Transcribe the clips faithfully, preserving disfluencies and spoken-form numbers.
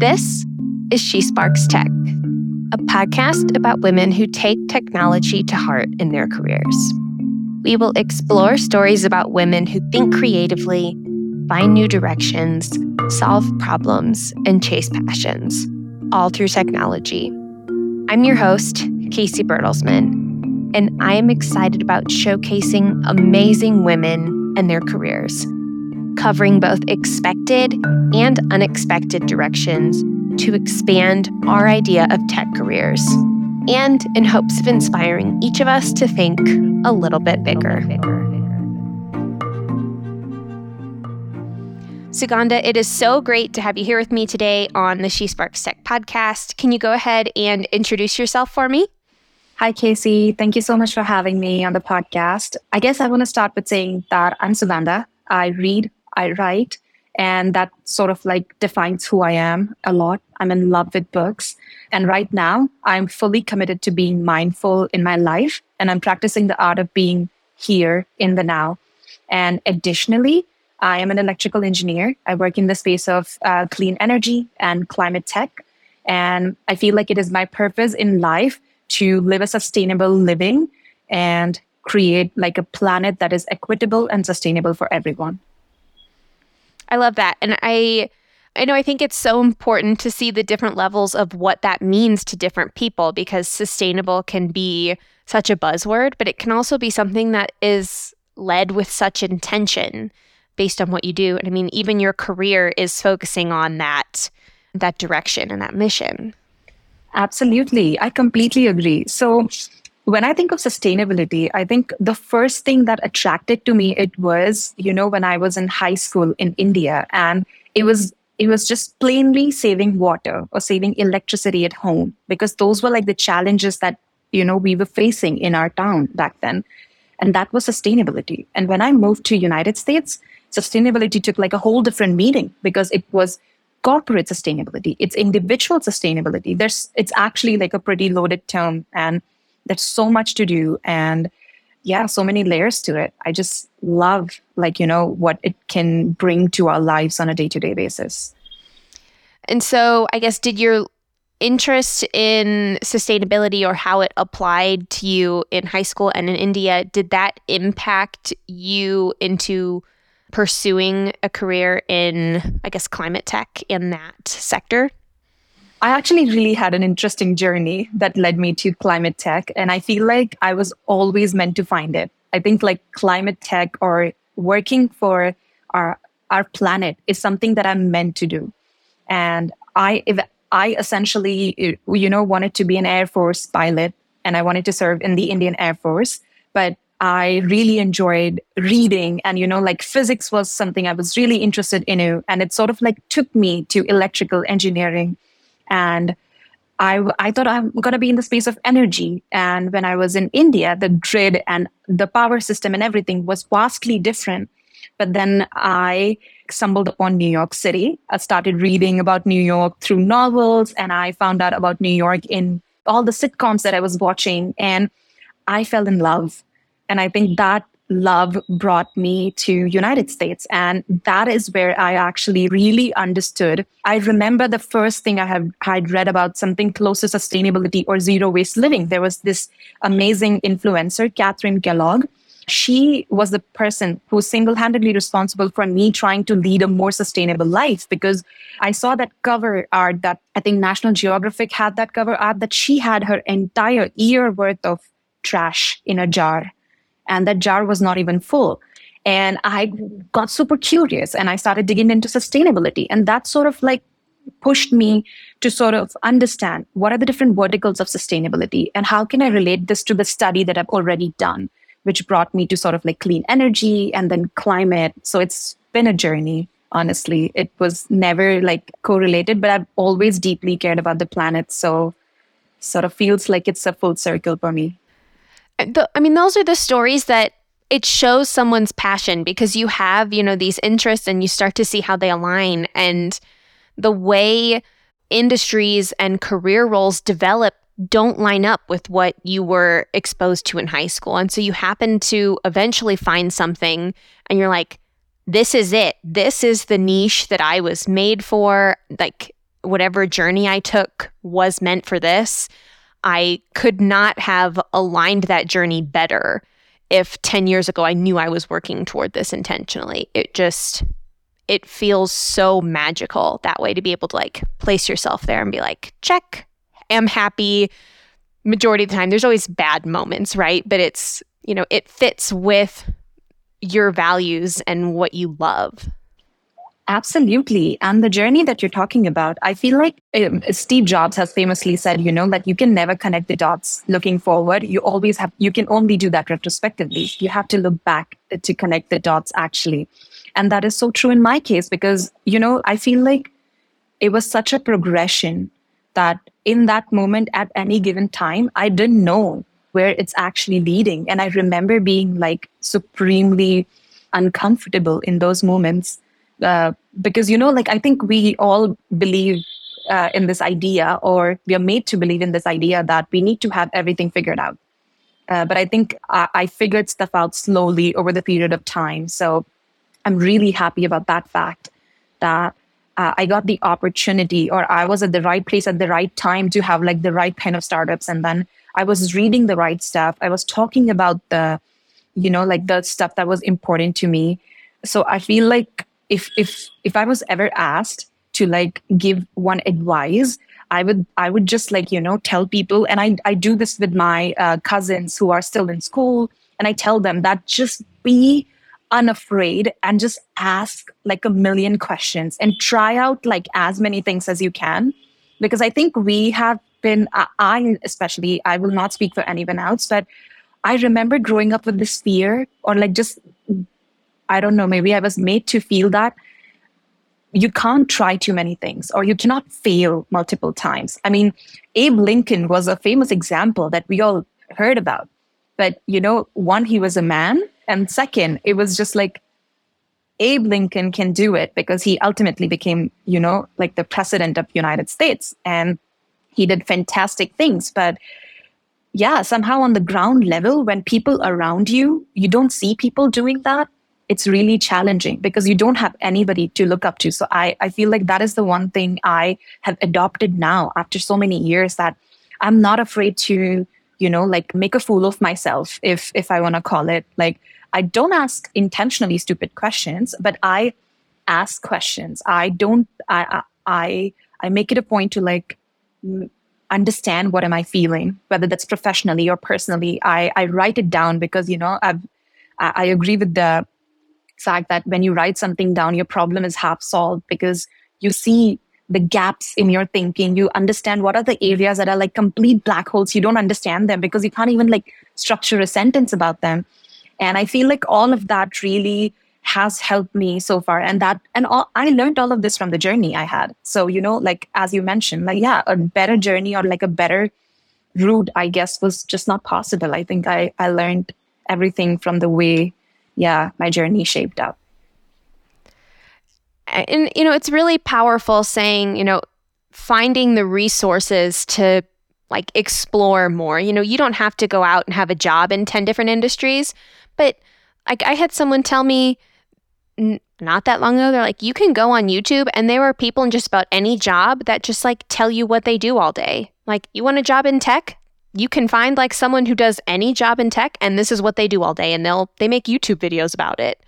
This is She Sparks Tech, a podcast about women who take technology to heart in their careers. We will explore stories about women who think creatively, find new directions, solve problems, and chase passions, all through technology. I'm your host, Casey Bertelsmann, and I am excited about showcasing amazing women and their careers, covering both expected and unexpected directions to expand our idea of tech careers, and in hopes of inspiring each of us to think a little bit bigger. Sugandha, it is so great to have you here with me today on the She Sparks Tech podcast. Can you go ahead and introduce yourself for me? Hi, Casey. Thank you so much for having me on the podcast. I guess I want to start with saying that I'm Sugandha. I read, I write, and that sort of like defines who I am a lot. I'm in love with books. And right now, I'm fully committed to being mindful in my life, and I'm practicing the art of being here in the now. And additionally, I am an electrical engineer. I work in the space of uh, clean energy and climate tech. And I feel like it is my purpose in life to live a sustainable living and create like a planet that is equitable and sustainable for everyone. I love that. And I I know I think it's so important to see the different levels of what that means to different people, because sustainable can be such a buzzword, but it can also be something that is led with such intention based on what you do. And I mean, even your career is focusing on that that direction and that mission. Absolutely. I completely agree. So when I think of sustainability, I think the first thing that attracted to me, it was, you know, when I was in high school in India, and it was it was just plainly saving water or saving electricity at home, because those were like the challenges that, you know, we were facing in our town back then. And that was sustainability. And when I moved to United States, sustainability took like a whole different meaning, because it was corporate sustainability. It's individual sustainability. There's it's actually like a pretty loaded term, and there's so much to do, and yeah, so many layers to it. I just love, like, you know, what it can bring to our lives on a day-to-day basis. And so I guess, did your interest in sustainability or how it applied to you in high school and in India, did that impact you into pursuing a career in, I guess, climate tech in that sector? I actually really had an interesting journey that led me to climate tech, and I feel like I was always meant to find it. I think like climate tech or working for our our planet is something that I'm meant to do. And I if I essentially, you know, wanted to be an Air Force pilot, and I wanted to serve in the Indian Air Force, but I really enjoyed reading, and, you know, like physics was something I was really interested in, and it sort of like took me to electrical engineering. And I, I thought I'm going to be in the space of energy. And when I was in India, the grid and the power system and everything was vastly different. But then I stumbled upon New York City. I started reading about New York through novels, and I found out about New York in all the sitcoms that I was watching. And I fell in love. And I think that love brought me to United States. And that is where I actually really understood. I remember the first thing I had I'd read about something close to sustainability or zero waste living. There was this amazing influencer, Catherine Kellogg. She was the person who was single-handedly responsible for me trying to lead a more sustainable life, because I saw that cover art that I think National Geographic had, that cover art that she had her entire year worth of trash in a jar. And that jar was not even full. And I got super curious, and I started digging into sustainability. And that sort of like pushed me to sort of understand what are the different verticals of sustainability, and how can I relate this to the study that I've already done, which brought me to sort of like clean energy and then climate. So it's been a journey, honestly. It was never like correlated, but I've always deeply cared about the planet. So sort of feels like it's a full circle for me. The, I mean, those are the stories that it shows someone's passion, because you have, you know, these interests, and you start to see how they align, and the way industries and career roles develop don't line up with what you were exposed to in high school. And so you happen to eventually find something and you're like, this is it. This is the niche that I was made for. Like, whatever journey I took was meant for this. I could not have aligned that journey better if ten years ago I knew I was working toward this intentionally. It just, it feels so magical that way to be able to like place yourself there and be like, check, am happy. Majority of the time, there's always bad moments, right? But it's, you know, it fits with your values and what you love. Absolutely. And the journey that you're talking about, I feel like um, Steve Jobs has famously said, you know, that you can never connect the dots looking forward. You always have, you can only do that retrospectively. You have to look back to connect the dots actually. And that is so true in my case because, you know, I feel like it was such a progression that in that moment at any given time, I didn't know where it's actually leading. And I remember being like supremely uncomfortable in those moments. Uh, because, you know, like I think we all believe uh, in this idea, or we are made to believe in this idea that we need to have everything figured out. Uh, but I think I, I figured stuff out slowly over the period of time. So I'm really happy about that fact that uh, I got the opportunity, or I was at the right place at the right time to have like the right kind of startups. And then I was reading the right stuff. I was talking about the, you know, like the stuff that was important to me. So I feel like If if if I was ever asked to like give one advice, I would I would just like, you know, tell people, and I, I do this with my uh, cousins who are still in school, and I tell them that just be unafraid and just ask like a million questions and try out like as many things as you can, because I think we have been, uh, I especially, I will not speak for anyone else, but I remember growing up with this fear, or like just, I don't know, maybe I was made to feel that you can't try too many things, or you cannot fail multiple times. I mean, Abe Lincoln was a famous example that we all heard about. But, you know, one, he was a man. And second, it was just like, Abe Lincoln can do it because he ultimately became, you know, like the president of the United States. And he did fantastic things. But yeah, somehow on the ground level, when people around you, you don't see people doing that. It's really challenging because you don't have anybody to look up to. So I, I feel like that is the one thing I have adopted now after so many years, that I'm not afraid to, you know, like make a fool of myself, if if I want to call it. Like, I don't ask intentionally stupid questions, but I ask questions. I don't, I I I make it a point to like understand what am I feeling, whether that's professionally or personally. I, I write it down because, you know, I've, I, I agree with the fact that when you write something down, your problem is half solved because you see the gaps in your thinking. You understand what are the areas that are like complete black holes. You don't understand them because you can't even like structure a sentence about them. And I feel like all of that really has helped me so far. And that, and all, I learned all of this from the journey I had. So, you know, like, as you mentioned, like, yeah, a better journey or like a better route, I guess, was just not possible. I think I, I learned everything from the way yeah, my journey shaped up. And, you know, it's really powerful saying, you know, finding the resources to like explore more. You know, you don't have to go out and have a job in ten different industries. But like, I had someone tell me n- not that long ago, they're like, you can go on YouTube and there are people in just about any job that just like tell you what they do all day. Like, you want a job in tech? You can find like someone who does any job in tech, and this is what they do all day, and they'll they make YouTube videos about it.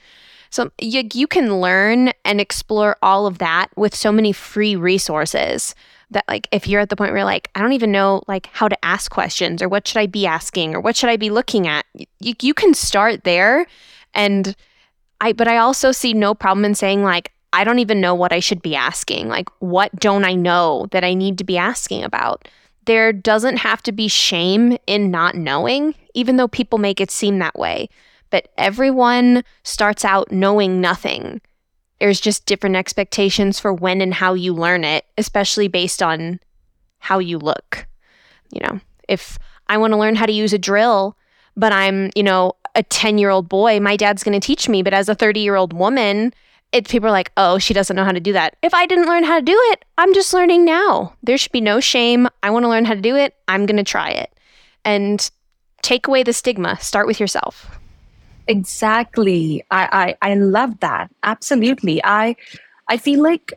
So you you can learn and explore all of that with so many free resources that, like, if you're at the point where you're like, I don't even know like how to ask questions, or what should I be asking, or what should I be looking at, you you can start there. And I but I also see no problem in saying like, I don't even know what I should be asking. Like, what don't I know that I need to be asking about? There doesn't have to be shame in not knowing, even though people make it seem that way. But everyone starts out knowing nothing. There's just different expectations for when and how you learn it, especially based on how you look. You know, if I want to learn how to use a drill, but I'm, you know, a ten-year-old boy, my dad's going to teach me. But as a thirty-year-old woman, It, people are like, oh, she doesn't know how to do that. If I didn't learn how to do it, I'm just learning now. There should be no shame. I want to learn how to do it. I'm going to try it. And take away the stigma. Start with yourself. Exactly. I, I, I love that. Absolutely. I I feel like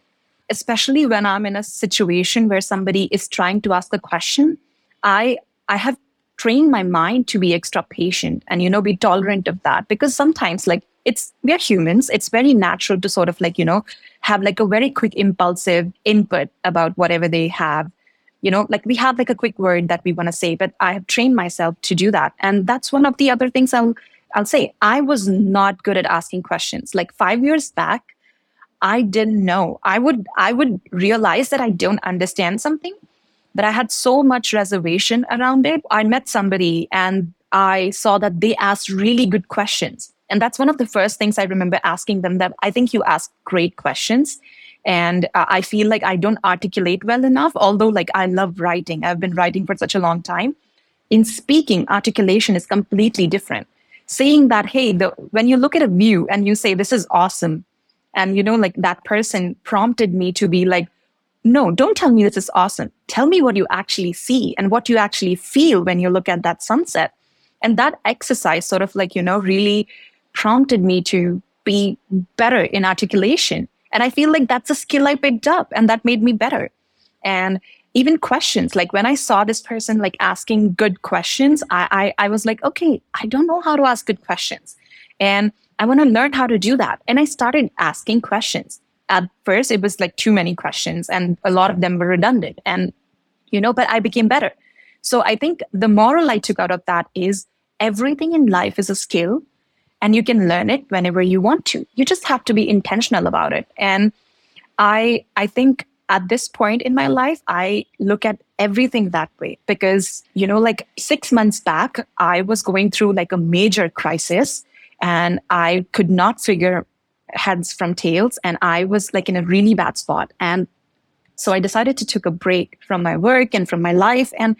especially when I'm in a situation where somebody is trying to ask a question, I I have trained my mind to be extra patient and, you know, be tolerant of that. Because sometimes, like, it's, we are humans. It's very natural to sort of like, you know, have like a very quick impulsive input about whatever they have. You know, like we have like a quick word that we want to say, but I have trained myself to do that. And that's one of the other things I'll I'll say. I was not good at asking questions. Like five years back, I didn't know. I would I would realize that I don't understand something, but I had so much reservation around it. I met somebody and I saw that they asked really good questions. And that's one of the first things I remember asking them, that I think you ask great questions. And uh, I feel like I don't articulate well enough, although like I love writing. I've been writing for such a long time. In speaking, articulation is completely different. Saying that, hey, the, when you look at a view and you say, this is awesome. And, you know, like that person prompted me to be like, no, don't tell me this is awesome. Tell me what you actually see and what you actually feel when you look at that sunset. And that exercise sort of like, you know, really prompted me to be better in articulation. And I feel like that's a skill I picked up and that made me better. And even questions, like when I saw this person like asking good questions, I I, I was like, okay, I don't know how to ask good questions. And I want to learn how to do that. And I started asking questions. At first, it was like too many questions and a lot of them were redundant. And, you know, but I became better. So I think the moral I took out of that is everything in life is a skill. And you can learn it whenever you want to. You just have to be intentional about it. And I I think at this point in my life, I look at everything that way. Because, you know, like six months back, I was going through like a major crisis. And I could not figure heads from tails. And I was like in a really bad spot. And so I decided to take a break from my work and from my life. And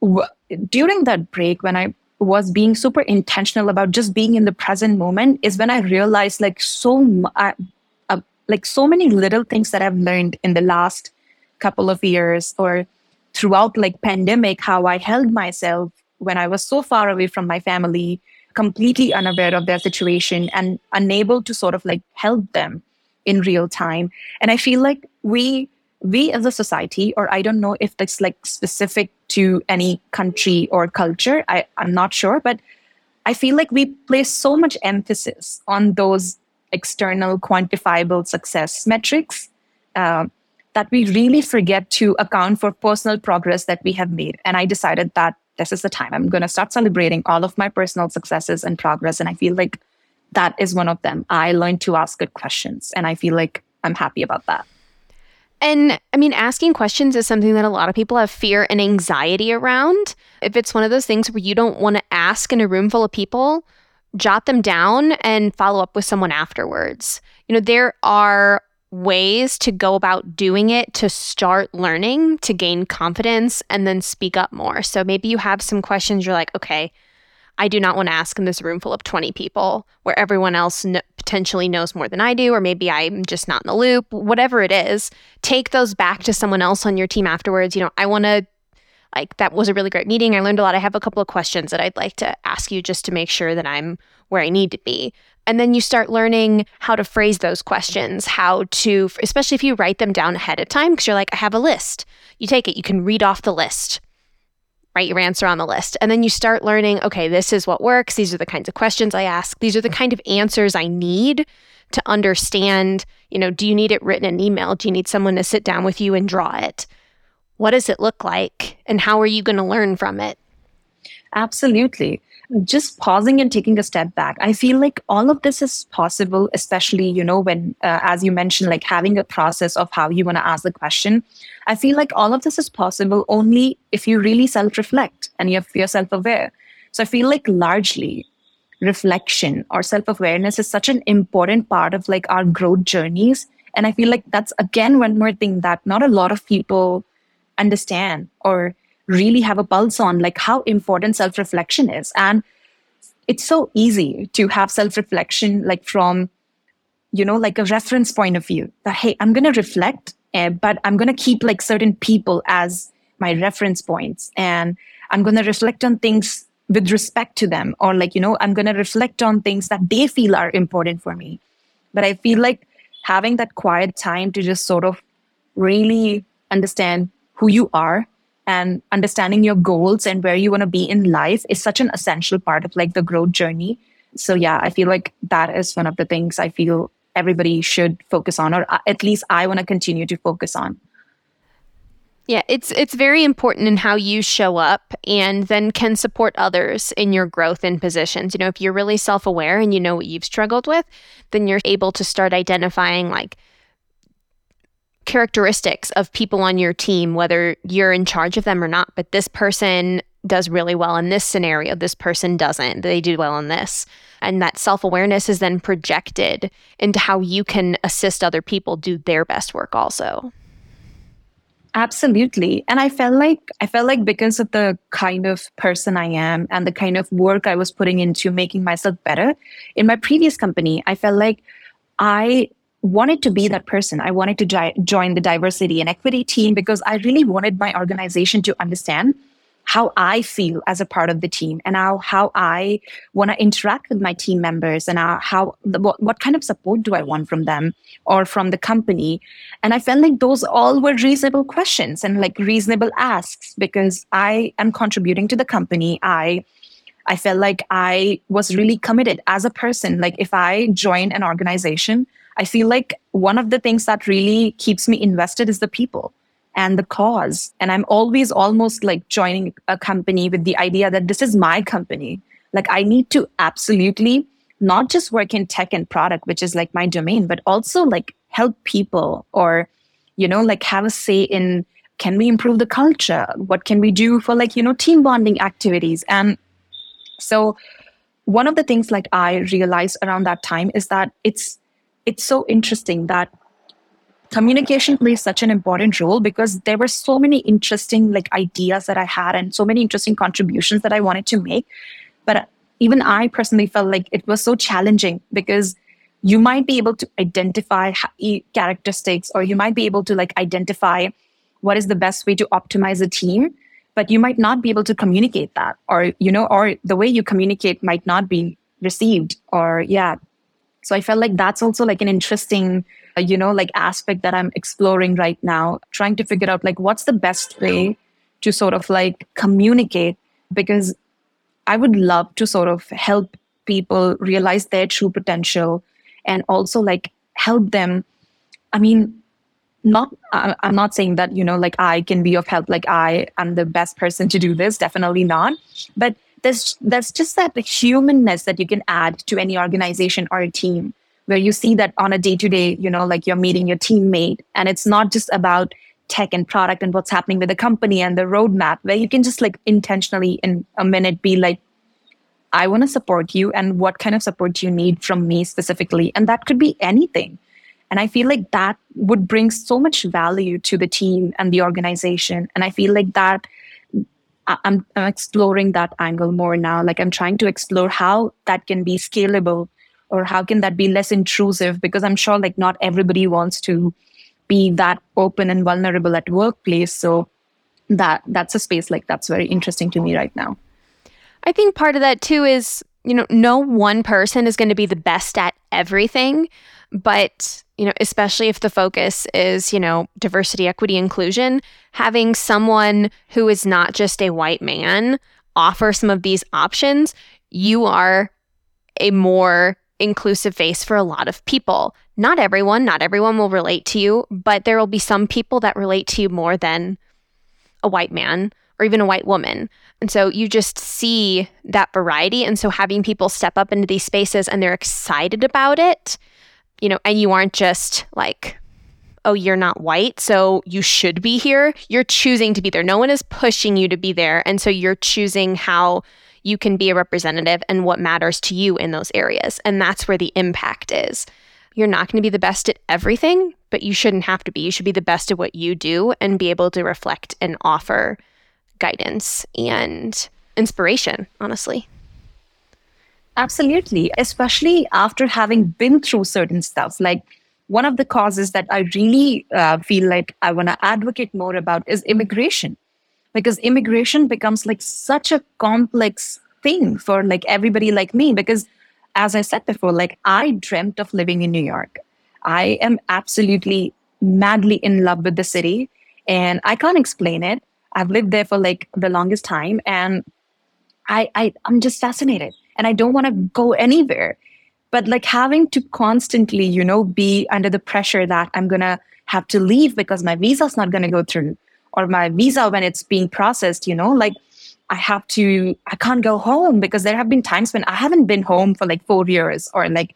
w- during that break, when I was being super intentional about just being in the present moment, is when I realized like so uh, uh, like so many little things that I've learned in the last couple of years or throughout like pandemic, how I held myself when I was so far away from my family, completely unaware of their situation and unable to sort of like help them in real time. And I feel like we we as a society, or I don't know if that's like specific to any country or culture, I, I'm not sure, but I feel like we place so much emphasis on those external quantifiable success metrics uh, that we really forget to account for personal progress that we have made. And I decided that this is the time I'm going to start celebrating all of my personal successes and progress. And I feel like that is one of them. I learned to ask good questions and I feel like I'm happy about that. And I mean, asking questions is something that a lot of people have fear and anxiety around. If it's one of those things where you don't want to ask in a room full of people, jot them down and follow up with someone afterwards. You know, there are ways to go about doing it to start learning, to gain confidence, and then speak up more. So maybe you have some questions you're like, okay, I do not want to ask in this room full of twenty people where everyone else kn- potentially knows more than I do, or maybe I'm just not in the loop, whatever it is. Take those back to someone else on your team afterwards. You know, I want to, like, that was a really great meeting. I learned a lot. I have a couple of questions that I'd like to ask you just to make sure that I'm where I need to be. And then you start learning how to phrase those questions, how to, especially if you write them down ahead of time, because you're like, I have a list. You take it, you can read off the list. Write your answer on the list. And then you start learning, okay, this is what works. These are the kinds of questions I ask. These are the kind of answers I need to understand, you know, do you need it written in email? Do you need someone to sit down with you and draw it? What does it look like? And how are you going to learn from it? Absolutely. Just pausing and taking a step back. I feel like all of this is possible, especially, you know, when, uh, as you mentioned, like having a process of how you want to ask the question. I feel like all of this is possible only if you really self-reflect and if you're self-aware. So I feel like largely reflection or self-awareness is such an important part of like our growth journeys. And I feel like that's, again, one more thing that not a lot of people understand or really have a pulse on, like how important self-reflection is. And it's so easy to have self-reflection like from, you know, like a reference point of view that, hey, I'm going to reflect, uh, but I'm going to keep like certain people as my reference points. And I'm going to reflect on things with respect to them, or like, you know, I'm going to reflect on things that they feel are important for me. But I feel like having that quiet time to just sort of really understand who you are, and understanding your goals and where you want to be in life is such an essential part of like the growth journey. So yeah, I feel like that is one of the things I feel everybody should focus on, or at least I want to continue to focus on. Yeah, it's it's very important in how you show up and then can support others in your growth in positions. You know, if you're really self-aware and you know what you've struggled with, then you're able to start identifying like characteristics of people on your team, whether you're in charge of them or not. But this person does really well in this scenario. This person doesn't. They do well in this. And that self-awareness is then projected into how you can assist other people do their best work also. Absolutely. And I felt like I felt like because of the kind of person I am and the kind of work I was putting into making myself better in my previous company, I felt like I wanted to be that person. I wanted to gi- join the diversity and equity team because I really wanted my organization to understand how I feel as a part of the team, and how, how I want to interact with my team members, and how, how the, what, what kind of support do I want from them or from the company. And I felt like those all were reasonable questions and like reasonable asks, because I am contributing to the company. I I felt like I was really committed as a person. Like if I join an organization, I feel like one of the things that really keeps me invested is the people and the cause. And I'm always almost like joining a company with the idea that this is my company. Like I need to absolutely not just work in tech and product, which is like my domain, but also like help people, or, you know, like have a say in, can we improve the culture? What can we do for like, you know, team bonding activities? And so one of the things like I realized around that time is that it's, it's so interesting that communication plays such an important role, because there were so many interesting like ideas that I had and so many interesting contributions that I wanted to make. But even I personally felt like it was so challenging, because you might be able to identify characteristics, or you might be able to like identify what is the best way to optimize a team, but you might not be able to communicate that, or, you know, or the way you communicate might not be received, or yeah. So I felt like that's also like an interesting, uh, you know, like aspect that I'm exploring right now, trying to figure out like what's the best way to sort of like communicate, because I would love to sort of help people realize their true potential, and also like help them. I mean, not, I, I'm not saying that, you know, like I can be of help, like I am the best person to do this, definitely not. But There's, there's just that humanness that you can add to any organization or a team, where you see that on a day-to-day, you know, like you're meeting your teammate, and it's not just about tech and product and what's happening with the company and the roadmap, where you can just like intentionally in a minute be like, I want to support you, and what kind of support you need from me specifically. And that could be anything. And I feel like that would bring so much value to the team and the organization. And I feel like that I'm, I'm exploring that angle more now. Like I'm trying to explore how that can be scalable, or how can that be less intrusive, because I'm sure like not everybody wants to be that open and vulnerable at workplace. So that that's a space like that's very interesting to me right now. I think part of that too is, you know, no one person is going to be the best at everything, but you know, especially if the focus is, you know, diversity, equity, inclusion, having someone who is not just a white man offer some of these options, you are a more inclusive face for a lot of people. Not everyone, not everyone will relate to you, but there will be some people that relate to you more than a white man or even a white woman. And so you just see that variety. And so having people step up into these spaces and they're excited about it, you know, and you aren't just like, oh, you're not white, so you should be here. You're choosing to be there. No one is pushing you to be there. And so you're choosing how you can be a representative and what matters to you in those areas. And that's where the impact is. You're not going to be the best at everything, but you shouldn't have to be. You should be the best at what you do and be able to reflect and offer guidance and inspiration, honestly. Absolutely, especially after having been through certain stuff. Like one of the causes that I really uh, feel like I want to advocate more about is immigration, because immigration becomes like such a complex thing for like everybody like me, because as I said before, like I dreamt of living in New York. I am absolutely madly in love with the city, and I can't explain it. I've lived there for like the longest time, and I, I I'm just fascinated, and I don't want to go anywhere. But like having to constantly, you know, be under the pressure that I'm going to have to leave because my visa's not going to go through, or my visa when it's being processed, you know, like I have to, I can't go home because there have been times when I haven't been home for like four years or like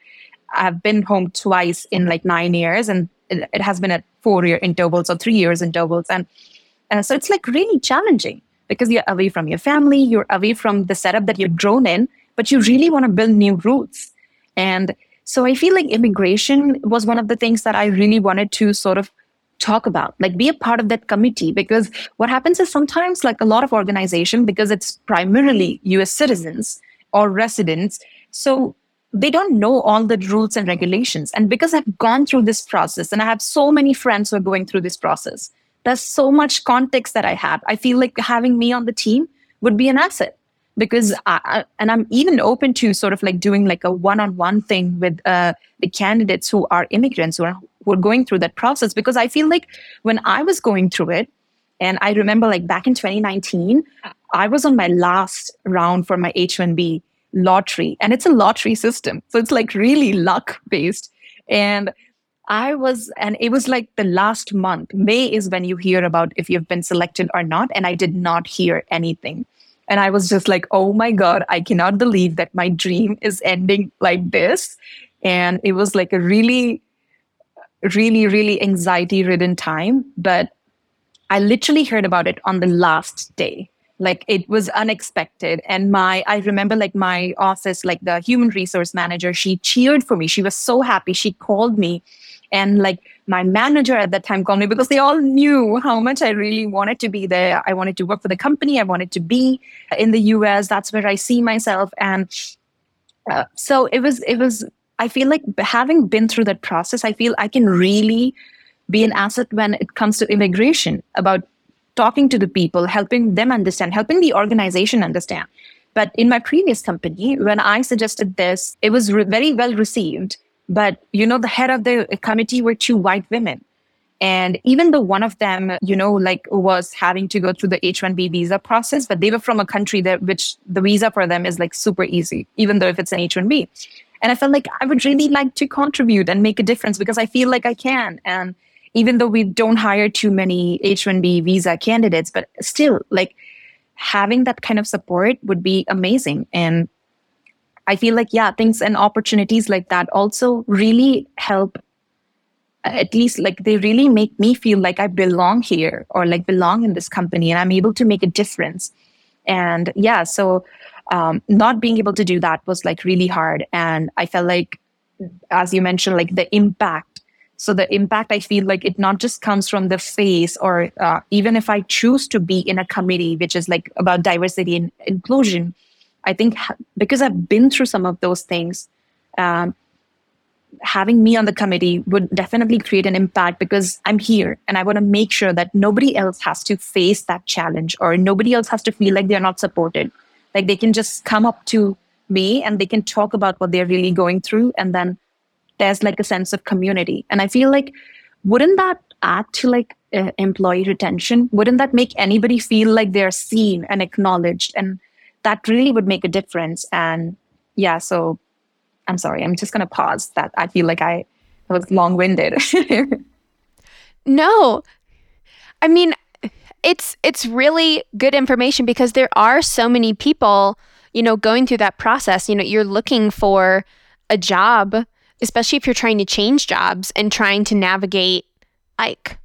I've been home twice in like nine years and it, it has been at four year intervals or three years intervals. And, and so it's like really challenging because you're away from your family, you're away from the setup that you've grown in, but you really want to build new roots. And so I feel like immigration was one of the things that I really wanted to sort of talk about, like be a part of that committee, because what happens is sometimes like a lot of organization, because it's primarily U S citizens or residents, so they don't know all the rules and regulations. And because I've gone through this process and I have so many friends who are going through this process, there's so much context that I have. I feel like having me on the team would be an asset. Because I, and I'm even open to sort of like doing like a one-on-one thing with uh, the candidates who are immigrants who are, who are going through that process. Because I feel like when I was going through it, and I remember like back in twenty nineteen, I was on my last round for my H one B lottery. And it's a lottery system. So it's like really luck-based. And I was, and it was like the last month. May is when you hear about if you've been selected or not. And I did not hear anything. And I was just like, oh my God, I cannot believe that my dream is ending like this. And it was like a really, really, really anxiety-ridden time. But I literally heard about it on the last day. Like it was unexpected. And my, I remember like my office, like the human resource manager, she cheered for me. She was so happy. She called me. And like my manager at that time called me because they all knew how much I really wanted to be there. I wanted to work for the company. I wanted to be in the U S. That's where I see myself. And uh, so it was, it was, I feel like having been through that process, I feel I can really be an asset when it comes to immigration, about talking to the people, helping them understand, helping the organization understand. But in my previous company, when I suggested this, it was re- very well received. But, you know, the head of the committee were two white women. And even though one of them, you know, like was having to go through the H one B visa process, but they were from a country that which the visa for them is like super easy, even though if it's an H one B. And I felt like I would really like to contribute and make a difference because I feel like I can. And even though we don't hire too many H one B visa candidates, but still like having that kind of support would be amazing. And I feel like, yeah, things and opportunities like that also really help, at least like they really make me feel like I belong here or like belong in this company and I'm able to make a difference. And yeah, so um, not being able to do that was like really hard. And I felt like, as you mentioned, like the impact. So the impact, I feel like it not just comes from the face or uh, even if I choose to be in a committee, which is like about diversity and inclusion, I think because I've been through some of those things, um, having me on the committee would definitely create an impact because I'm here and I want to make sure that nobody else has to face that challenge or nobody else has to feel like they're not supported. Like they can just come up to me and they can talk about what they're really going through. And then there's like a sense of community. And I feel like, wouldn't that add to like uh, employee retention? Wouldn't that make anybody feel like they're seen and acknowledged? And that really would make a difference. And yeah, so I'm sorry, I'm just going to pause that. I feel like I, I was long-winded. No, I mean, it's, it's really good information because there are so many people, you know, going through that process. You know, you're looking for a job, especially if you're trying to change jobs and trying to navigate, like,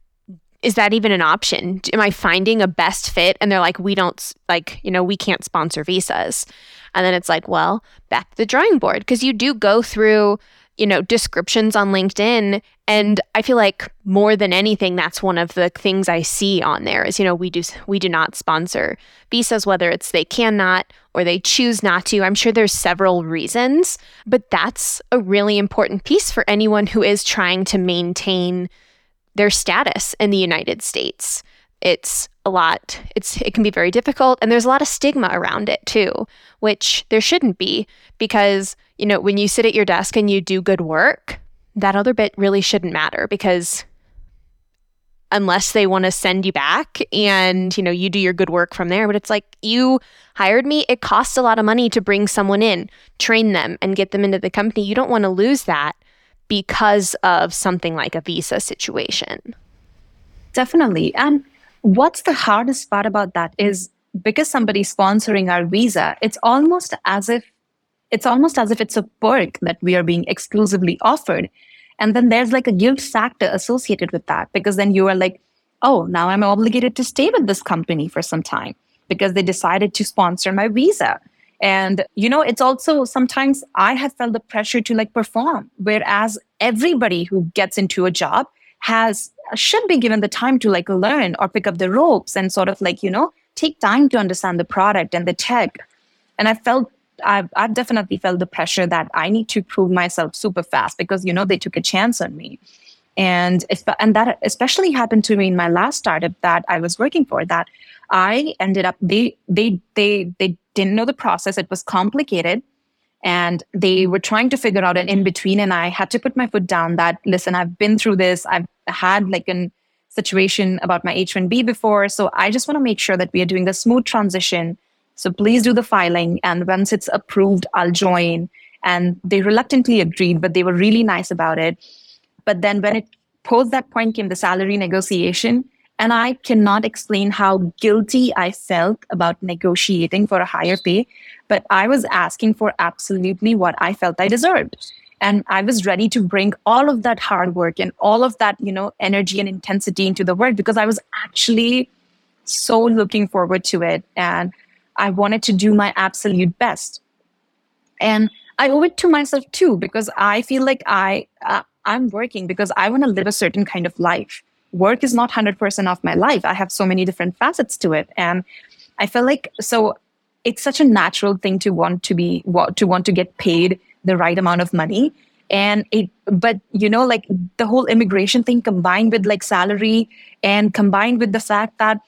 is that even an option? Am I finding a best fit? And they're like, we don't, like, you know, we can't sponsor visas. And then it's like, well, back to the drawing board. Because you do go through, you know, descriptions on LinkedIn. And I feel like more than anything, that's one of the things I see on there is, you know, we do, we do not sponsor visas, whether it's they cannot or they choose not to. I'm sure there's several reasons, but that's a really important piece for anyone who is trying to maintain their status in the United States. It's a lot, it's it can be very difficult, and there's a lot of stigma around it too, which there shouldn't be, because, you know, when you sit at your desk and you do good work, that other bit really shouldn't matter because unless they want to send you back and, you know, you do your good work from there. But it's like, you hired me. It costs a lot of money to bring someone in, train them, and get them into the company. You don't want to lose that because of something like a visa situation. Definitely. And what's the hardest part about that is, because somebody's sponsoring our visa, it's almost as if it's almost as if it's a perk that we are being exclusively offered. And then there's like a guilt factor associated with that, because then you are like, oh, now I'm obligated to stay with this company for some time because they decided to sponsor my visa. And, you know, it's also sometimes I have felt the pressure to like perform, whereas everybody who gets into a job has should be given the time to like learn or pick up the ropes and sort of like, you know, take time to understand the product and the tech. And I felt I've, I've definitely felt the pressure that I need to prove myself super fast because, you know, they took a chance on me. And and that especially happened to me in my last startup that I was working for, that I ended up, they they they they didn't know the process. It was complicated. And they were trying to figure out an in-between. And I had to put my foot down that, listen, I've been through this. I've had like an situation about my H one B before. So I just want to make sure that we are doing a smooth transition. So please do the filing. And once it's approved, I'll join. And they reluctantly agreed, but they were really nice about it. But then when it posed that point came the salary negotiation. And I cannot explain how guilty I felt about negotiating for a higher pay. But I was asking for absolutely what I felt I deserved. And I was ready to bring all of that hard work and all of that, you know, energy and intensity into the work because I was actually so looking forward to it. And I wanted to do my absolute best. And I owe it to myself too, because I feel like I, uh, I'm working because I want to live a certain kind of life. Work is not one hundred percent of my life. I have so many different facets to it. And I feel like, so it's such a natural thing to want to be, to want to get paid the right amount of money. And it, but you know, like the whole immigration thing combined with like salary and combined with the fact that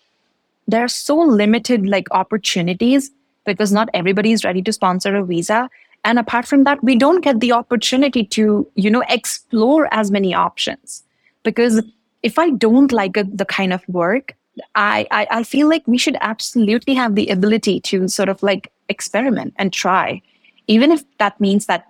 there are so limited like opportunities because not everybody is ready to sponsor a visa. And apart from that, we don't get the opportunity to, you know, explore as many options. Because if I don't like a, the kind of work, I, I, I feel like we should absolutely have the ability to sort of like experiment and try. Even if that means that,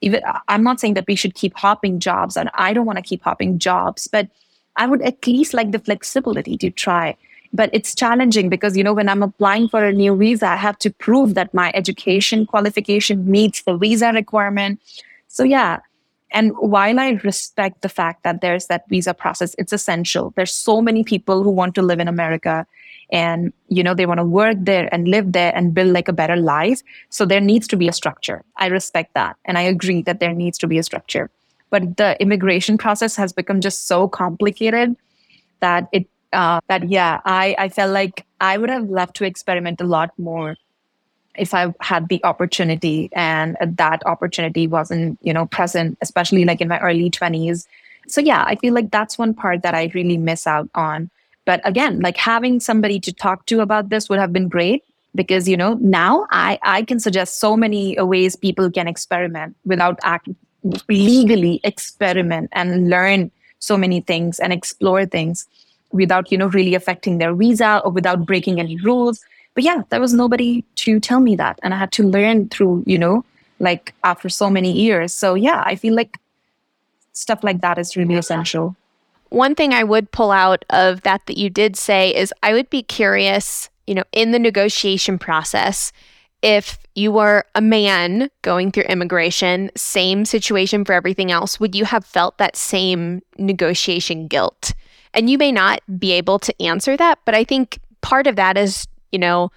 even I'm not saying that we should keep hopping jobs, and I don't want to keep hopping jobs, but I would at least like the flexibility to try. But it's challenging because, you know, when I'm applying for a new visa, I have to prove that my education qualification meets the visa requirement. So, yeah. And while I respect the fact that there's that visa process, it's essential. There's so many people who want to live in America and, you know, they want to work there and live there and build like a better life. So there needs to be a structure. I respect that. And I agree that there needs to be a structure. But the immigration process has become just so complicated that it Uh, that, yeah, I, I felt like I would have loved to experiment a lot more if I had the opportunity, and that opportunity wasn't, you know, present, especially like in my early twenties. So, yeah, I feel like that's one part that I really miss out on. But again, like having somebody to talk to about this would have been great because, you know, now I, I can suggest so many ways people can experiment without act- legally experiment and learn so many things and explore things, without, you know, really affecting their visa or without breaking any rules. But yeah, there was nobody to tell me that. And I had to learn through, you know, like after so many years. So yeah, I feel like stuff like that is really essential. One thing I would pull out of that that you did say is I would be curious, you know, in the negotiation process, if you were a man going through immigration, same situation for everything else, would you have felt that same negotiation guilt? And you may not be able to answer that, but I think part of that is, you know,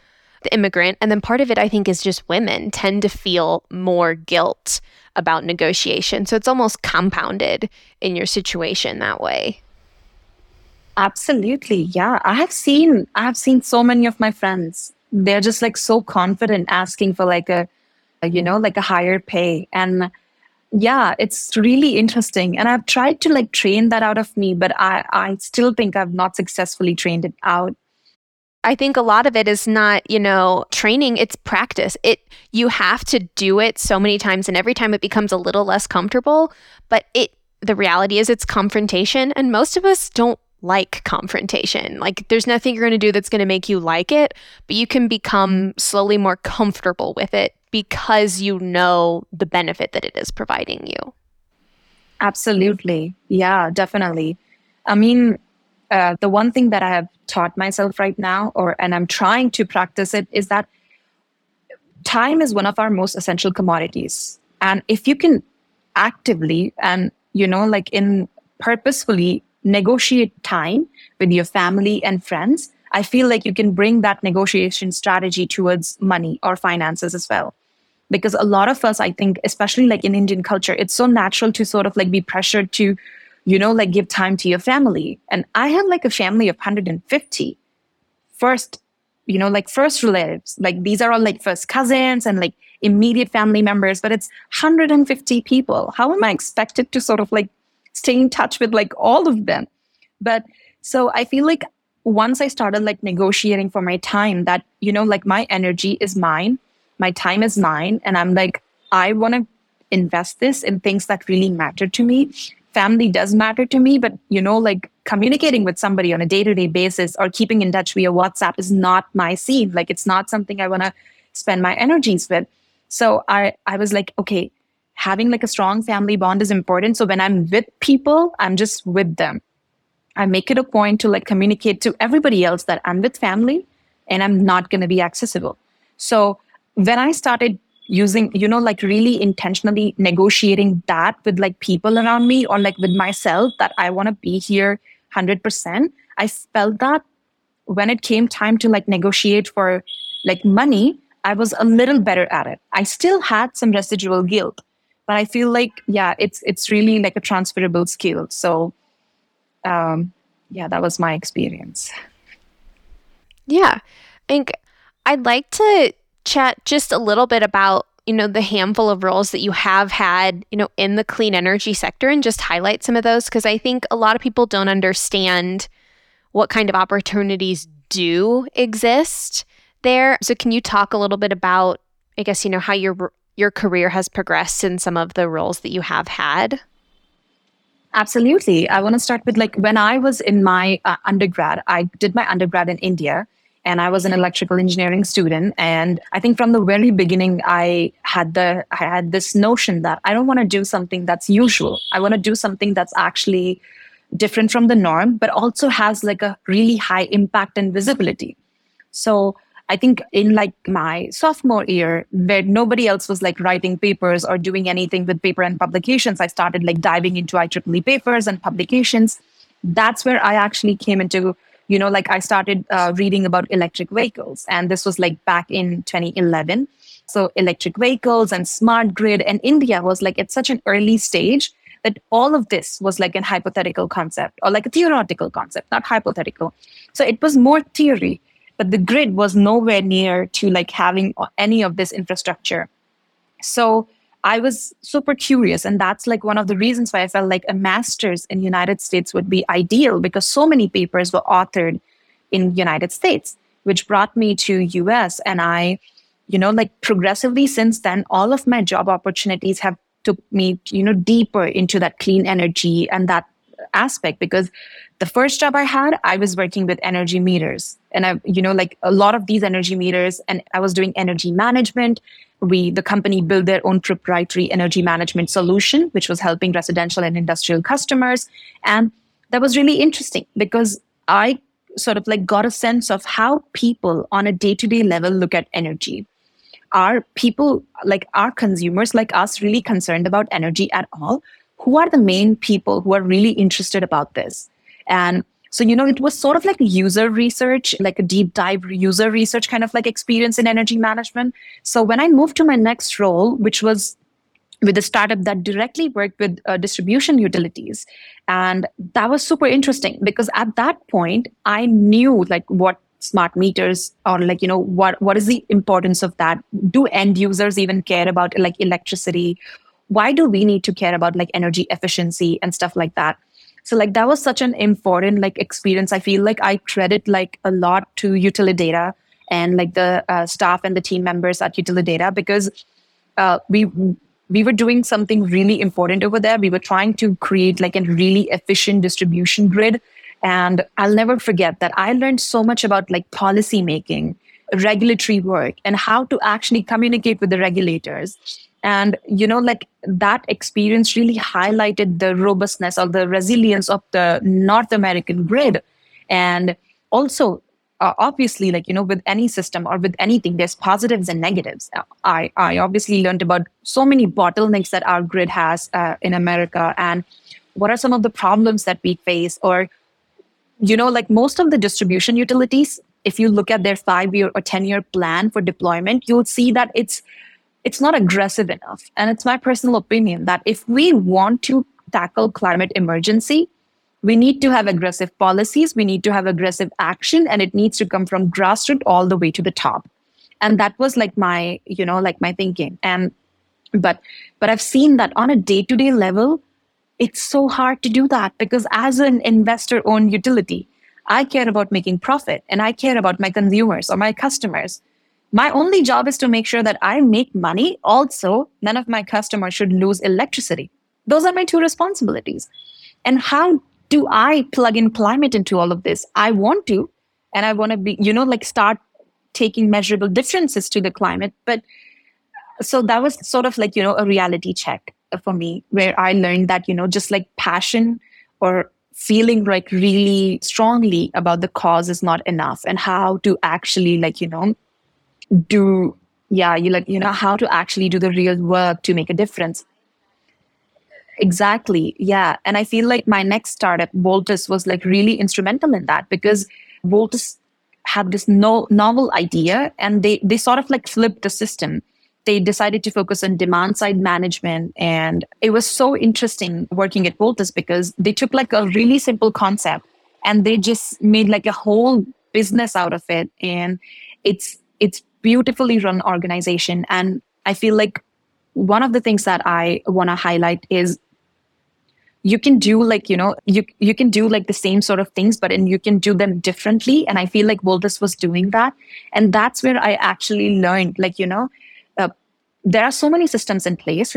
the immigrant. And then part of it, I think, is just women tend to feel more guilt about negotiation. So it's almost compounded in your situation that way. Absolutely. Yeah. I have seen, I have seen so many of my friends. They're just like so confident asking for like a, a you know, like a higher pay. And yeah, it's really interesting. And I've tried to like train that out of me, but I, I still think I've not successfully trained it out. I think a lot of it is not, you know, training, it's practice. It you have to do it so many times and every time it becomes a little less comfortable, but it the reality is it's confrontation and most of us don't like confrontation. Like, there's nothing you're going to do that's going to make you like it, but you can become slowly more comfortable with it because you know the benefit that it is providing you. Absolutely. Yeah, definitely. I mean, uh, the one thing that I have taught myself right now, or and I'm trying to practice it, is that time is one of our most essential commodities. And if you can actively and, you know, like in purposefully negotiate time with your family and friends, I feel like you can bring that negotiation strategy towards money or finances as well. Because a lot of us, I think, especially like in Indian culture, it's so natural to sort of like be pressured to, you know, like give time to your family. And I had like a family of one hundred fifty first, you know, like first relatives, like these are all like first cousins and like immediate family members, but it's one hundred fifty people. How am I expected to sort of like stay in touch with like all of them? But so I feel like once I started like negotiating for my time that, you know, like my energy is mine, my time is mine. And I'm like, I want to invest this in things that really matter to me. Family does matter to me, but, you know, like communicating with somebody on a day-to-day basis or keeping in touch via WhatsApp is not my scene. Like, it's not something I want to spend my energies with. So I, I was like, okay, having like a strong family bond is important. So when I'm with people, I'm just with them. I make it a point to like communicate to everybody else that I'm with family and I'm not going to be accessible. So when I started using, you know, like really intentionally negotiating that with like people around me or like with myself that I want to be here one hundred percent, I felt that when it came time to like negotiate for like money, I was a little better at it. I still had some residual guilt, but I feel like, yeah, it's it's really like a transferable skill. So um, yeah, that was my experience. Yeah, I think I'd like to chat just a little bit about, you know, the handful of roles that you have had, you know, in the clean energy sector and just highlight some of those, because I think a lot of people don't understand what kind of opportunities do exist there. So can you talk a little bit about, I guess, you know, how your your career has progressed in some of the roles that you have had? Absolutely. I want to start with like when I was in my uh, undergrad, I did my undergrad in India and I was an electrical engineering student. And I think from the very beginning, I had the I had this notion that I don't want to do something that's usual. I want to do something that's actually different from the norm, but also has like a really high impact and visibility. So I think in like my sophomore year, where nobody else was like writing papers or doing anything with paper and publications, I started like diving into I triple E papers and publications. That's where I actually came into, you know, like I started uh, reading about electric vehicles. And this was like back in twenty eleven. So electric vehicles and smart grid and India was like at such an early stage that all of this was like an hypothetical concept or like a theoretical concept, not hypothetical. So it was more theory. But the grid was nowhere near to like having any of this infrastructure. So I was super curious. And that's like one of the reasons why I felt like a master's in United States would be ideal, because so many papers were authored in United States, which brought me to U S. And I, you know, like progressively since then, all of my job opportunities have took me, you know, deeper into that clean energy and that aspect. Because the first job I had, I was working with energy meters, and I, you know, like a lot of these energy meters, and I was doing energy management. We, the company built their own proprietary energy management solution, which was helping residential and industrial customers. And that was really interesting because I sort of like got a sense of how people on a day-to-day level look at energy. Are people like our consumers like us really concerned about energy at all? Who are the main people who are really interested about this? And so, you know, it was sort of like user research, like a deep dive user research kind of like experience in energy management. So when I moved to my next role, which was with a startup that directly worked with uh, distribution utilities, and that was super interesting because at that point, I knew like what smart meters or like, you know, what what is the importance of that? Do end users even care about like electricity? Why do we need to care about like energy efficiency and stuff like that? So like that was such an important like experience. I feel like I credit like a lot to Utilidata and like the uh, staff and the team members at Utilidata, because uh, we we were doing something really important over there. We were trying to create like a really efficient distribution grid And I'll never forget that I learned so much about like policy making, regulatory work, and how to actually communicate with the regulators. And, you know, like that experience really highlighted the robustness or the resilience of the North American grid. And also, uh, obviously, like, you know, with any system or with anything, there's positives and negatives. I, I obviously learned about so many bottlenecks that our grid has uh, in America, and what are some of the problems that we face. Or, you know, like most of the distribution utilities, if you look at their five-year or ten-year plan for deployment, you'll see that it's it's not aggressive enough. And it's my personal opinion that if we want to tackle climate emergency, we need to have aggressive policies, we need to have aggressive action, and it needs to come from grassroots all the way to the top. And that was like my, you know, like my thinking. And but but I've seen that on a day-to-day level, it's so hard to do that, because as an investor-owned utility, I care about making profit and I care about my consumers or my customers. My only job is to make sure that I make money. Also, none of my customers should lose electricity. Those are my two responsibilities. And how do I plug in climate into all of this? I want to, and I want to be, you know, like start taking measurable differences to the climate. But so that was sort of like, you know, a reality check for me, where I learned that, you know, just like passion or feeling like really strongly about the cause is not enough, and how to actually like, you know, do, yeah, you like, you know, how to actually do the real work to make a difference. Exactly. Yeah. And I feel like my next startup, Voltus, was like really instrumental in that, because Voltus had this no, novel idea, and they, they sort of like flipped the system. They decided to focus on demand side management. And it was so interesting working at Voltus, because they took like a really simple concept and they just made like a whole business out of it. And it's, it's beautifully run organization. And I feel like one of the things that I want to highlight is you can do like, you know, you, you can do like the same sort of things, but and you can do them differently. And I feel like Voltus was doing that. And that's where I actually learned, like, you know, Uh, there are so many systems in place.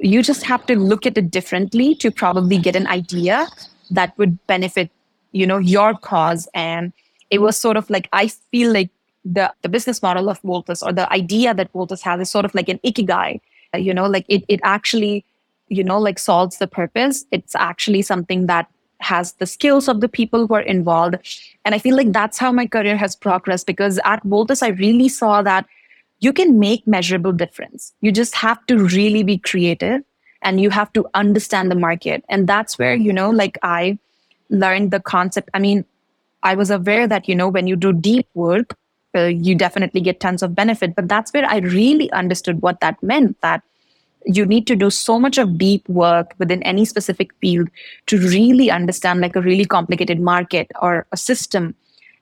You just have to look at it differently to probably get an idea that would benefit, you know, your cause. And it was sort of like, I feel like the, the business model of Voltus, or the idea that Voltus has, is sort of like an ikigai, uh, you know, like it, it actually, you know, like solves the purpose. It's actually something that has the skills of the people who are involved. And I feel like that's how my career has progressed, because at Voltus, I really saw that you can make measurable difference. You just have to really be creative, and you have to understand the market. And that's where, you know, like I learned the concept. I mean, I was aware that, you know, when you do deep work, uh, you definitely get tons of benefit. But that's where I really understood what that meant, that you need to do so much of deep work within any specific field to really understand like a really complicated market or a system.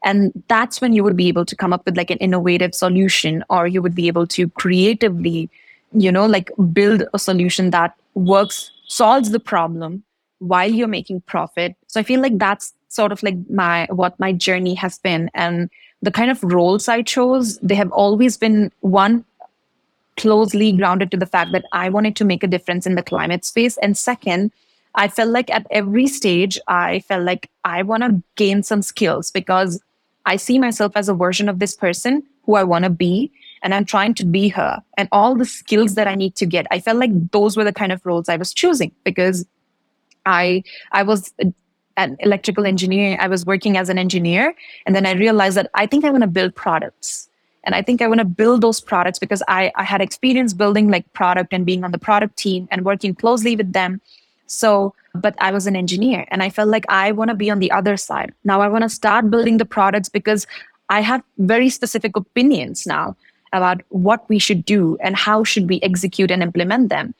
And that's when you would be able to come up with like an innovative solution, or you would be able to creatively, you know, like build a solution that works, solves the problem while you're making profit. So I feel like that's sort of like my, what my journey has been. And the kind of roles I chose, they have always been one, closely grounded to the fact that I wanted to make a difference in the climate space. And second, I felt like at every stage, I felt like I want to gain some skills, because I see myself as a version of this person who I want to be, and I'm trying to be her. And all the skills that I need to get, I felt like those were the kind of roles I was choosing, because I I was an electrical engineer. I was working as an engineer, and then I realized that I think I want to build products. And I think I want to build those products because I, I had experience building like product and being on the product team and working closely with them. So, but I was an engineer, and I felt like I want to be on the other side. Now I want to start building the products, because I have very specific opinions now about what we should do and how should we execute and implement them.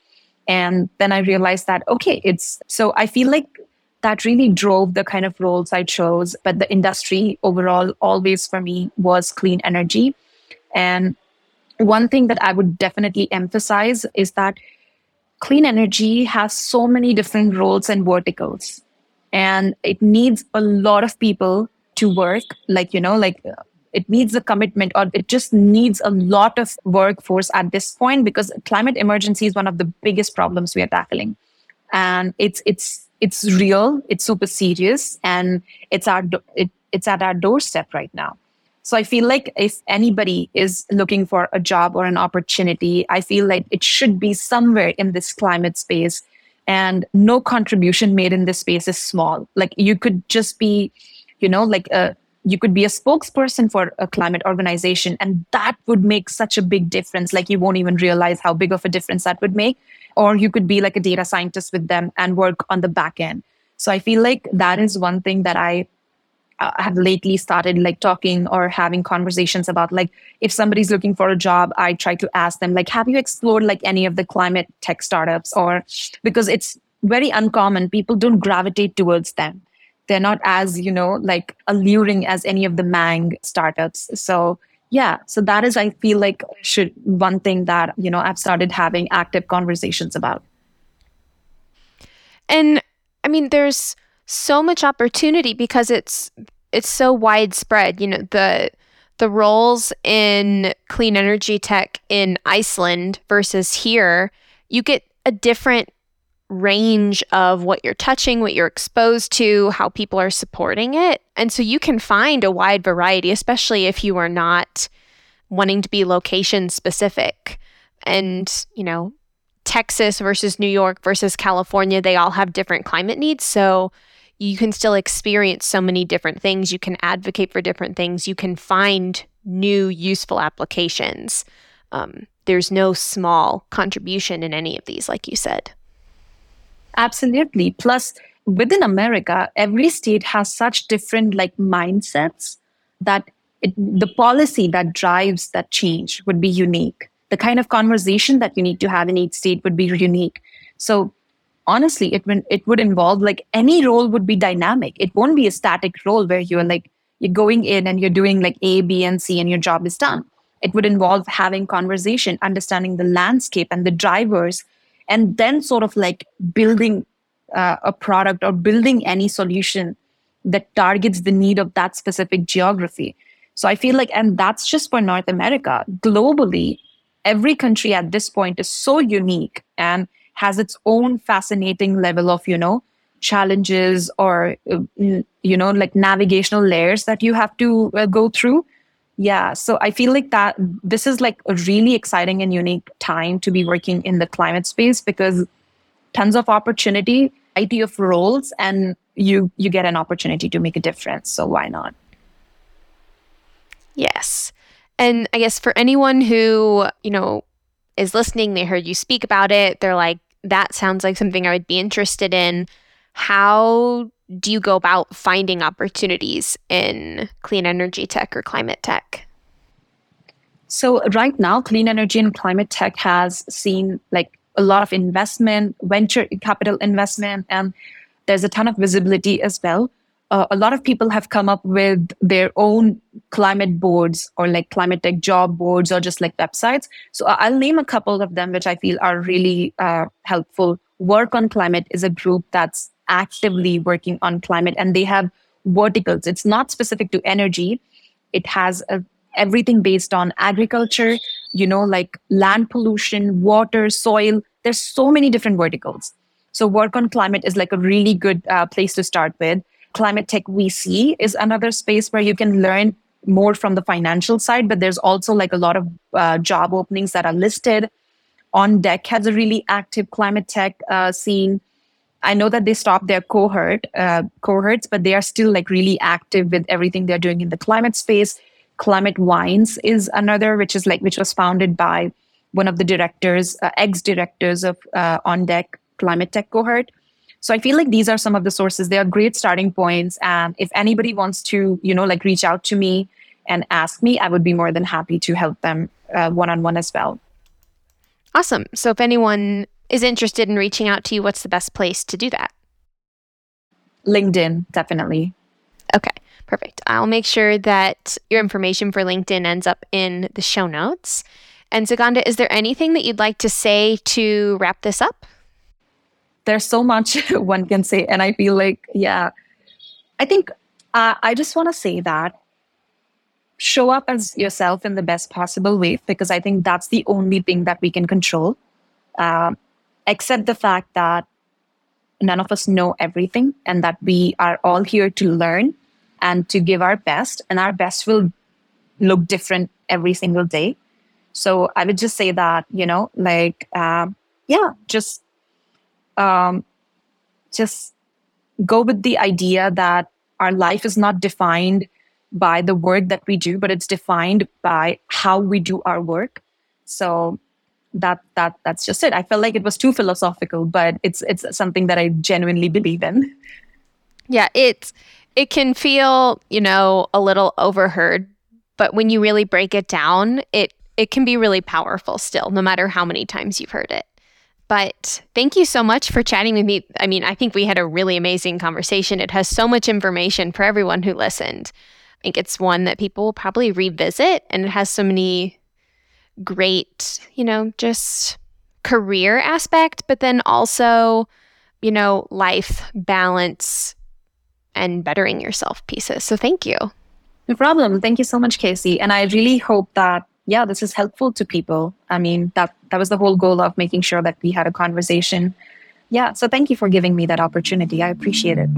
And then I realized that, okay, it's, so I feel like that really drove the kind of roles I chose. But the industry overall always for me was clean energy. And one thing that I would definitely emphasize is that clean energy has so many different roles and verticals, and it needs a lot of people to work. Like, you know, like it needs a commitment, or it just needs a lot of workforce at this point, because climate emergency is one of the biggest problems we are tackling. And it's, it's it's real, it's super serious, and it's our it, it's at our doorstep right now. So I feel like if anybody is looking for a job or an opportunity, I feel like it should be somewhere in this climate space, and no contribution made in this space is small. Like you could just be, you know, like a, you could be a spokesperson for a climate organization, and that would make such a big difference. Like you won't even realize how big of a difference that would make. Or you could be like a data scientist with them and work on the back end. So I feel like that is one thing that I uh, have lately started like talking or having conversations about. Like if somebody's looking for a job, I try to ask them, like, have you explored like any of the climate tech startups? Or because it's very uncommon, people don't gravitate towards them. They're not as, you know, like alluring as any of the MANG startups. So yeah, so that is, I feel like, should one thing that, you know, I've started having active conversations about. And I mean, there's so much opportunity because it's it's so widespread. You know, the the roles in clean energy tech in Iceland versus here, you get a different range of what you're touching, what you're exposed to, how people are supporting it. And so you can find a wide variety, especially if you are not wanting to be location specific. And, you know, Texas versus New York versus California, they all have different climate needs. So you can still experience so many different things. You can advocate for different things. You can find new useful applications. Um, there's no small contribution in any of these, like you said. Absolutely. Plus, within America, every state has such different like mindsets that it, the policy that drives that change would be unique. The kind of conversation that you need to have in each state would be unique. So honestly, it, it would involve like any role would be dynamic. It won't be a static role where you're like, you're going in and you're doing like A, B, and C and your job is done. It would involve having conversation, understanding the landscape and the drivers, and then sort of like building uh, a product or building any solution that targets the need of that specific geography. So I feel like, and that's just for North America. Globally, every country at this point is so unique and has its own fascinating level of, you know, challenges or, you know, like navigational layers that you have to uh, go through. Yeah, so I feel like that this is like a really exciting and unique time to be working in the climate space because tons of opportunity, variety of roles, and you you get an opportunity to make a difference. So why not? Yes. And I guess for anyone who, you know, is listening, they heard you speak about it, they're like, that sounds like something I would be interested in. How do you go about finding opportunities in clean energy tech or climate tech? So right now, clean energy and climate tech has seen like a lot of investment, venture capital investment, and there's a ton of visibility as well. Uh, a lot of people have come up with their own climate boards or like climate tech job boards or just like websites. So I'll name a couple of them, which I feel are really uh, helpful. Work on Climate is a group that's actively working on climate, and they have verticals. It's not specific to energy. It has a, everything based on agriculture, you know, like land pollution, water, soil. There's so many different verticals. So Work on Climate is like a really good uh, place to start with. Climate Tech V C is another space where you can learn more from the financial side, but there's also like a lot of uh, job openings that are listed. On Deck has a really active climate tech uh, scene. I know that they stopped their cohort uh, cohorts, but they are still like really active with everything they're doing in the climate space. Climate Wines is another, which is like which was founded by one of the directors, uh, ex-directors of uh, On Deck Climate Tech cohort. So I feel like these are some of the sources. They are great starting points, and if anybody wants to, you know, like reach out to me and ask me, I would be more than happy to help them uh, one-on-one as well. Awesome. So if anyone is interested in reaching out to you, what's the best place to do that? LinkedIn, definitely. Okay, perfect. I'll make sure that your information for LinkedIn ends up in the show notes. And Sugandha, is there anything that you'd like to say to wrap this up? There's so much one can say. And I feel like, yeah, I think uh, I just want to say that show up as yourself in the best possible way, because I think that's the only thing that we can control. Um, Accept the fact that none of us know everything and that we are all here to learn and to give our best, and our best will look different every single day. So I would just say that, you know, like, uh, yeah, just, um, just go with the idea that our life is not defined by the work that we do, but it's defined by how we do our work. So that that that's just it. I felt like it was too philosophical, but it's it's something that I genuinely believe in. Yeah, it's it can feel, you know, a little overheard, but when you really break it down, it it can be really powerful still, no matter how many times you've heard it. But thank you so much for chatting with me. I mean, I think we had a really amazing conversation. It has so much information for everyone who listened. I think it's one that people will probably revisit, and it has so many great, you know, just career aspect, but then also, you know, life balance and bettering yourself pieces. So thank you. No problem. Thank you so much, Casey. And I really hope that, yeah, this is helpful to people. I mean, that, that was the whole goal of making sure that we had a conversation. Yeah, so thank you for giving me that opportunity. I appreciate it.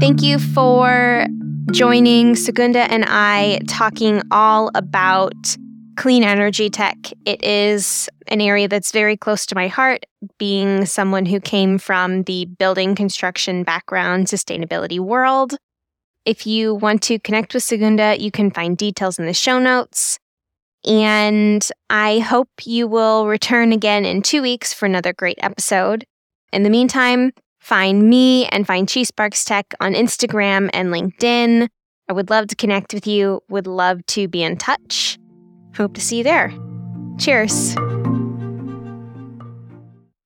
Thank you for joining Sugandha and I talking all about clean energy tech. It is an area that's very close to my heart, being someone who came from the building construction background, sustainability world. If you want to connect with Sugandha, you can find details in the show notes. And I hope you will return again in two weeks for another great episode. In the meantime, find me and find She Sparks Tech on Instagram and LinkedIn. I would love to connect with you, would love to be in touch. Hope to see you there. Cheers.